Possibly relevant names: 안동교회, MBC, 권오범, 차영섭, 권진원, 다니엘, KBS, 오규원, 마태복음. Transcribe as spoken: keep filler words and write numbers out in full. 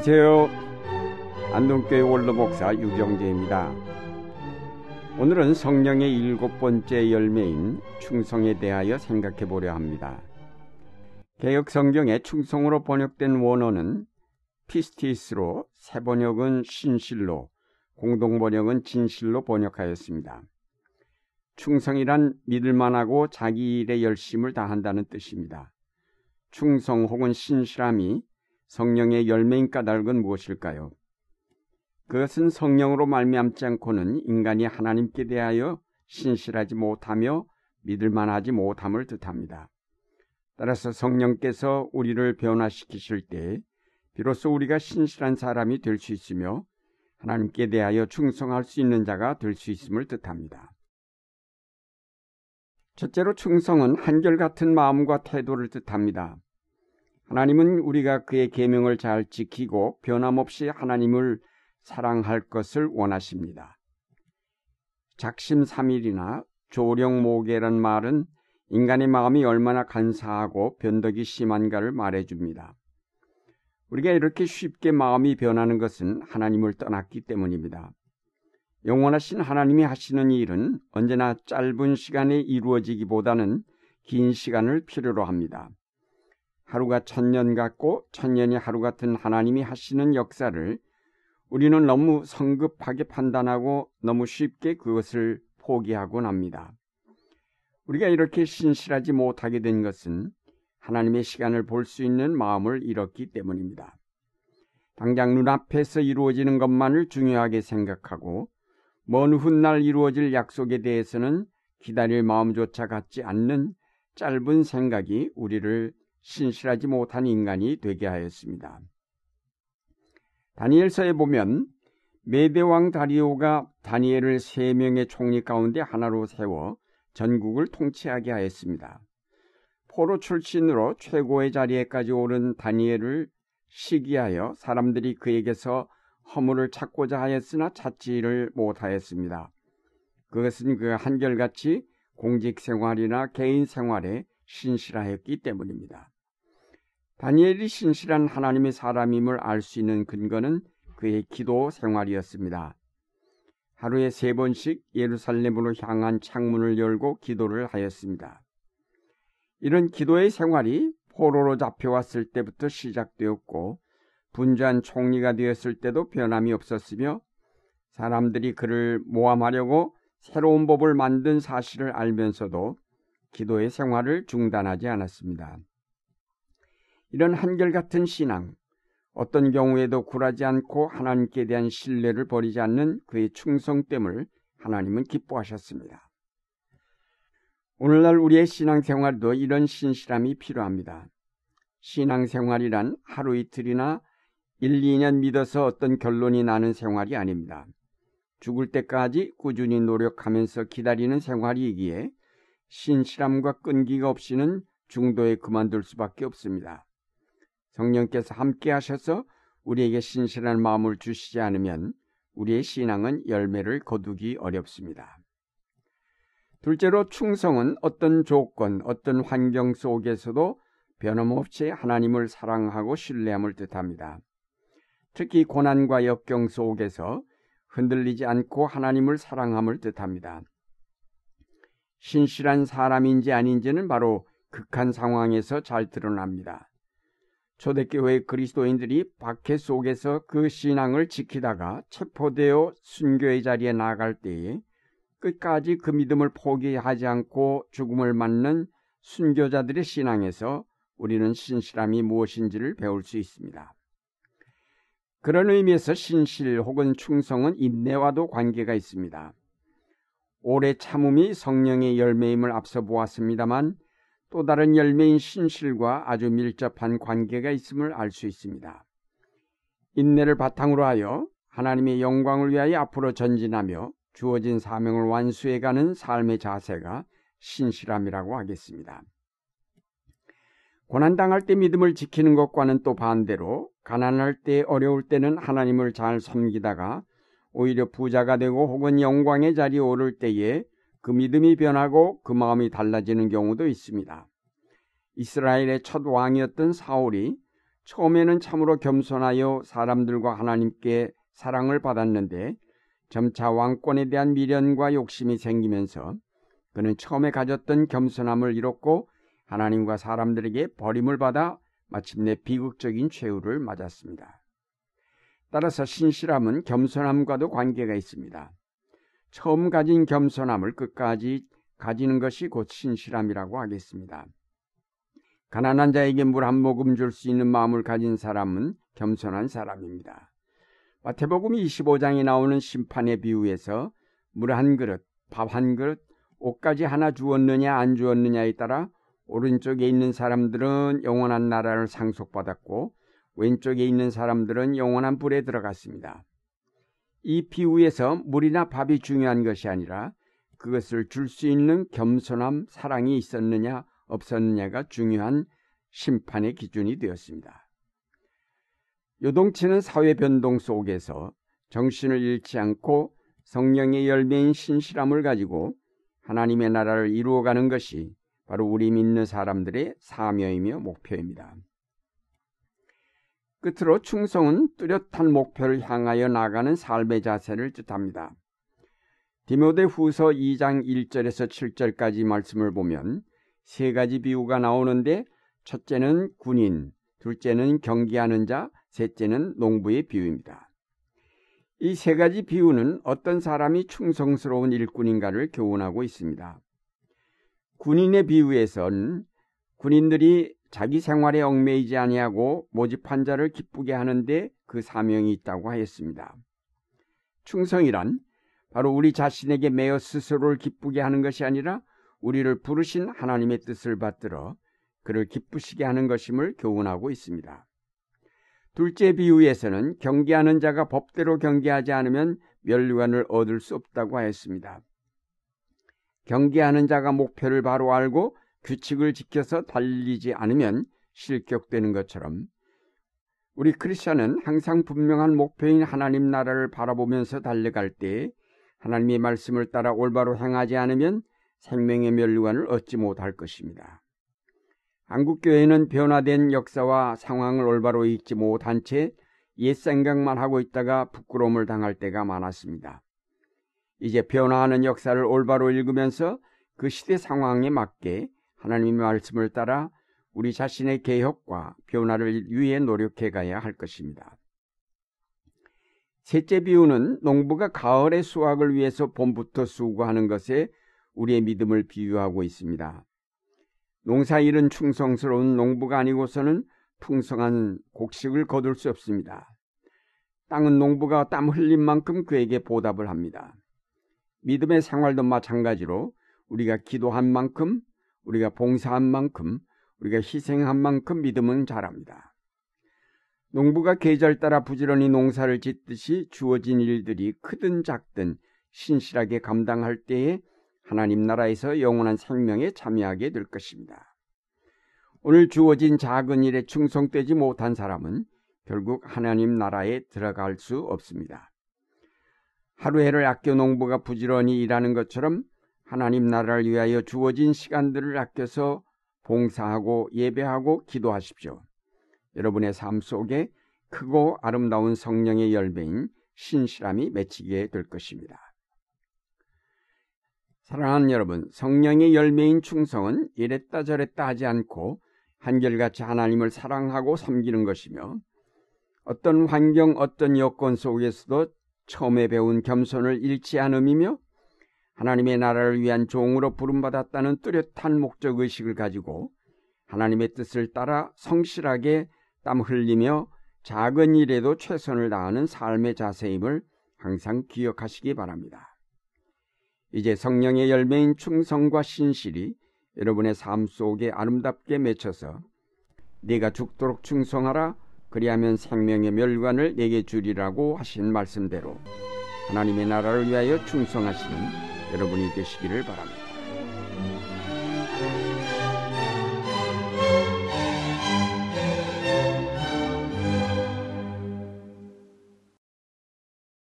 안녕하세요. 안동교회 원로목사 유경재입니다. 오늘은 성령의 일곱 번째 열매인 충성에 대하여 생각해 보려 합니다. 개역성경에 충성으로 번역된 원어는 피스티스로, 새 번역은 신실로, 공동번역은 진실로 번역하였습니다. 충성이란 믿을만하고 자기 일에 열심을 다한다는 뜻입니다. 충성 혹은 신실함이 성령의 열매인 까닭은 무엇일까요? 그것은 성령으로 말미암지 않고는 인간이 하나님께 대하여 신실하지 못하며 믿을만하지 못함을 뜻합니다. 따라서 성령께서 우리를 변화시키실 때 비로소 우리가 신실한 사람이 될 수 있으며 하나님께 대하여 충성할 수 있는 자가 될 수 있음을 뜻합니다. 첫째로 충성은 한결같은 마음과 태도를 뜻합니다. 하나님은 우리가 그의 계명을 잘 지키고 변함없이 하나님을 사랑할 것을 원하십니다. 작심삼일이나 조령모계란 말은 인간의 마음이 얼마나 간사하고 변덕이 심한가를 말해줍니다. 우리가 이렇게 쉽게 마음이 변하는 것은 하나님을 떠났기 때문입니다. 영원하신 하나님이 하시는 일은 언제나 짧은 시간에 이루어지기보다는 긴 시간을 필요로 합니다. 하루가 천년 같고 천년이 하루 같은 하나님이 하시는 역사를 우리는 너무 성급하게 판단하고 너무 쉽게 그것을 포기하곤 합니다. 우리가 이렇게 신실하지 못하게 된 것은 하나님의 시간을 볼 수 있는 마음을 잃었기 때문입니다. 당장 눈앞에서 이루어지는 것만을 중요하게 생각하고 먼 훗날 이루어질 약속에 대해서는 기다릴 마음조차 갖지 않는 짧은 생각이 우리를 신실하지 못한 인간이 되게 하였습니다. 다니엘서에 보면 메대왕 다리오가 다니엘을 세 명의 총리 가운데 하나로 세워 전국을 통치하게 하였습니다. 포로 출신으로 최고의 자리에까지 오른 다니엘을 시기하여 사람들이 그에게서 허물을 찾고자 하였으나 찾지를 못하였습니다. 그것은 그 한결같이 공직생활이나 개인생활에 신실하였기 때문입니다. 다니엘이 신실한 하나님의 사람임을 알 수 있는 근거는 그의 기도 생활이었습니다. 하루에 세 번씩 예루살렘으로 향한 창문을 열고 기도를 하였습니다. 이런 기도의 생활이 포로로 잡혀왔을 때부터 시작되었고 분주한 총리가 되었을 때도 변함이 없었으며 사람들이 그를 모함하려고 새로운 법을 만든 사실을 알면서도 기도의 생활을 중단하지 않았습니다. 이런 한결같은 신앙, 어떤 경우에도 굴하지 않고 하나님께 대한 신뢰를 버리지 않는 그의 충성됨을 하나님은 기뻐하셨습니다. 오늘날 우리의 신앙생활도 이런 신실함이 필요합니다. 신앙생활이란 하루 이틀이나 일, 이 년 믿어서 어떤 결론이 나는 생활이 아닙니다. 죽을 때까지 꾸준히 노력하면서 기다리는 생활이기에 신실함과 끈기가 없이는 중도에 그만둘 수밖에 없습니다. 성령께서 함께 하셔서 우리에게 신실한 마음을 주시지 않으면 우리의 신앙은 열매를 거두기 어렵습니다. 둘째로 충성은 어떤 조건, 어떤 환경 속에서도 변함없이 하나님을 사랑하고 신뢰함을 뜻합니다. 특히 고난과 역경 속에서 흔들리지 않고 하나님을 사랑함을 뜻합니다. 신실한 사람인지 아닌지는 바로 극한 상황에서 잘 드러납니다. 초대교회 그리스도인들이 박해 속에서 그 신앙을 지키다가 체포되어 순교의 자리에 나아갈 때에 끝까지 그 믿음을 포기하지 않고 죽음을 맞는 순교자들의 신앙에서 우리는 신실함이 무엇인지를 배울 수 있습니다. 그런 의미에서 신실 혹은 충성은 인내와도 관계가 있습니다. 오래 참음이 성령의 열매임을 앞서 보았습니다만 또 다른 열매인 신실과 아주 밀접한 관계가 있음을 알 수 있습니다. 인내를 바탕으로 하여 하나님의 영광을 위하여 앞으로 전진하며 주어진 사명을 완수해가는 삶의 자세가 신실함이라고 하겠습니다. 고난당할 때 믿음을 지키는 것과는 또 반대로 가난할 때, 어려울 때는 하나님을 잘 섬기다가 오히려 부자가 되고 혹은 영광의 자리에 오를 때에 그 믿음이 변하고 그 마음이 달라지는 경우도 있습니다. 이스라엘의 첫 왕이었던 사울이 처음에는 참으로 겸손하여 사람들과 하나님께 사랑을 받았는데 점차 왕권에 대한 미련과 욕심이 생기면서 그는 처음에 가졌던 겸손함을 잃었고 하나님과 사람들에게 버림을 받아 마침내 비극적인 최후를 맞았습니다. 따라서 신실함은 겸손함과도 관계가 있습니다. 처음 가진 겸손함을 끝까지 가지는 것이 곧 신실함이라고 하겠습니다. 가난한 자에게 물 한 모금 줄 수 있는 마음을 가진 사람은 겸손한 사람입니다. 마태복음 이십오 장에 나오는 심판의 비유에서 물 한 그릇, 밥 한 그릇, 옷까지 하나 주었느냐 안 주었느냐에 따라 오른쪽에 있는 사람들은 영원한 나라를 상속받았고 왼쪽에 있는 사람들은 영원한 불에 들어갔습니다. 이 비유에서 물이나 밥이 중요한 것이 아니라 그것을 줄 수 있는 겸손함, 사랑이 있었느냐 없었느냐가 중요한 심판의 기준이 되었습니다. 요동치는 사회 변동 속에서 정신을 잃지 않고 성령의 열매인 신실함을 가지고 하나님의 나라를 이루어가는 것이 바로 우리 믿는 사람들의 사명이며 목표입니다. 끝으로 충성은 뚜렷한 목표를 향하여 나가는 삶의 자세를 뜻합니다. 디모데후서 이 장 일 절에서 칠 절까지 말씀을 보면 세 가지 비유가 나오는데 첫째는 군인, 둘째는 경기하는 자, 셋째는 농부의 비유입니다. 이 세 가지 비유는 어떤 사람이 충성스러운 일꾼인가를 교훈하고 있습니다. 군인의 비유에선 군인들이 자기 생활에 얽매이지 아니하고 모집한 자를 기쁘게 하는데 그 사명이 있다고 하였습니다. 충성이란 바로 우리 자신에게 매어 스스로를 기쁘게 하는 것이 아니라 우리를 부르신 하나님의 뜻을 받들어 그를 기쁘시게 하는 것임을 교훈하고 있습니다. 둘째 비유에서는 경계하는 자가 법대로 경계하지 않으면 면류관을 얻을 수 없다고 하였습니다. 경계하는 자가 목표를 바로 알고 규칙을 지켜서 달리지 않으면 실격되는 것처럼 우리 크리스천은 항상 분명한 목표인 하나님 나라를 바라보면서 달려갈 때 하나님의 말씀을 따라 올바로 행하지 않으면 생명의 면류관을 얻지 못할 것입니다. 한국교회는 변화된 역사와 상황을 올바로 읽지 못한 채 옛 생각만 하고 있다가 부끄러움을 당할 때가 많았습니다. 이제 변화하는 역사를 올바로 읽으면서 그 시대 상황에 맞게 하나님의 말씀을 따라 우리 자신의 개혁과 변화를 위해 노력해 가야 할 것입니다. 셋째 비유는 농부가 가을의 수확을 위해서 봄부터 수고하는 것에 우리의 믿음을 비유하고 있습니다. 농사일은 충성스러운 농부가 아니고서는 풍성한 곡식을 거둘 수 없습니다. 땅은 농부가 땀 흘린 만큼 그에게 보답을 합니다. 믿음의 생활도 마찬가지로 우리가 기도한 만큼, 우리가 봉사한 만큼, 우리가 희생한 만큼 믿음은 자랍니다. 농부가 계절 따라 부지런히 농사를 짓듯이 주어진 일들이 크든 작든 신실하게 감당할 때에 하나님 나라에서 영원한 생명에 참여하게 될 것입니다. 오늘 주어진 작은 일에 충성되지 못한 사람은 결국 하나님 나라에 들어갈 수 없습니다. 하루해를 아껴 농부가 부지런히 일하는 것처럼 하나님 나라를 위하여 주어진 시간들을 아껴서 봉사하고 예배하고 기도하십시오. 여러분의 삶 속에 크고 아름다운 성령의 열매인 신실함이 맺히게 될 것입니다. 사랑하는 여러분, 성령의 열매인 충성은 이랬다 저랬다 하지 않고 한결같이 하나님을 사랑하고 섬기는 것이며 어떤 환경, 어떤 여건 속에서도 처음에 배운 겸손을 잃지 않음이며 하나님의 나라를 위한 종으로 부름받았다는 뚜렷한 목적의식을 가지고 하나님의 뜻을 따라 성실하게 땀 흘리며 작은 일에도 최선을 다하는 삶의 자세임을 항상 기억하시기 바랍니다. 이제 성령의 열매인 충성과 신실이 여러분의 삶 속에 아름답게 맺혀서 네가 죽도록 충성하라 그리하면 생명의 면류관을 내게 주리라고 하신 말씀대로 하나님의 나라를 위하여 충성하시는 여러분이 되시기를 바랍니다.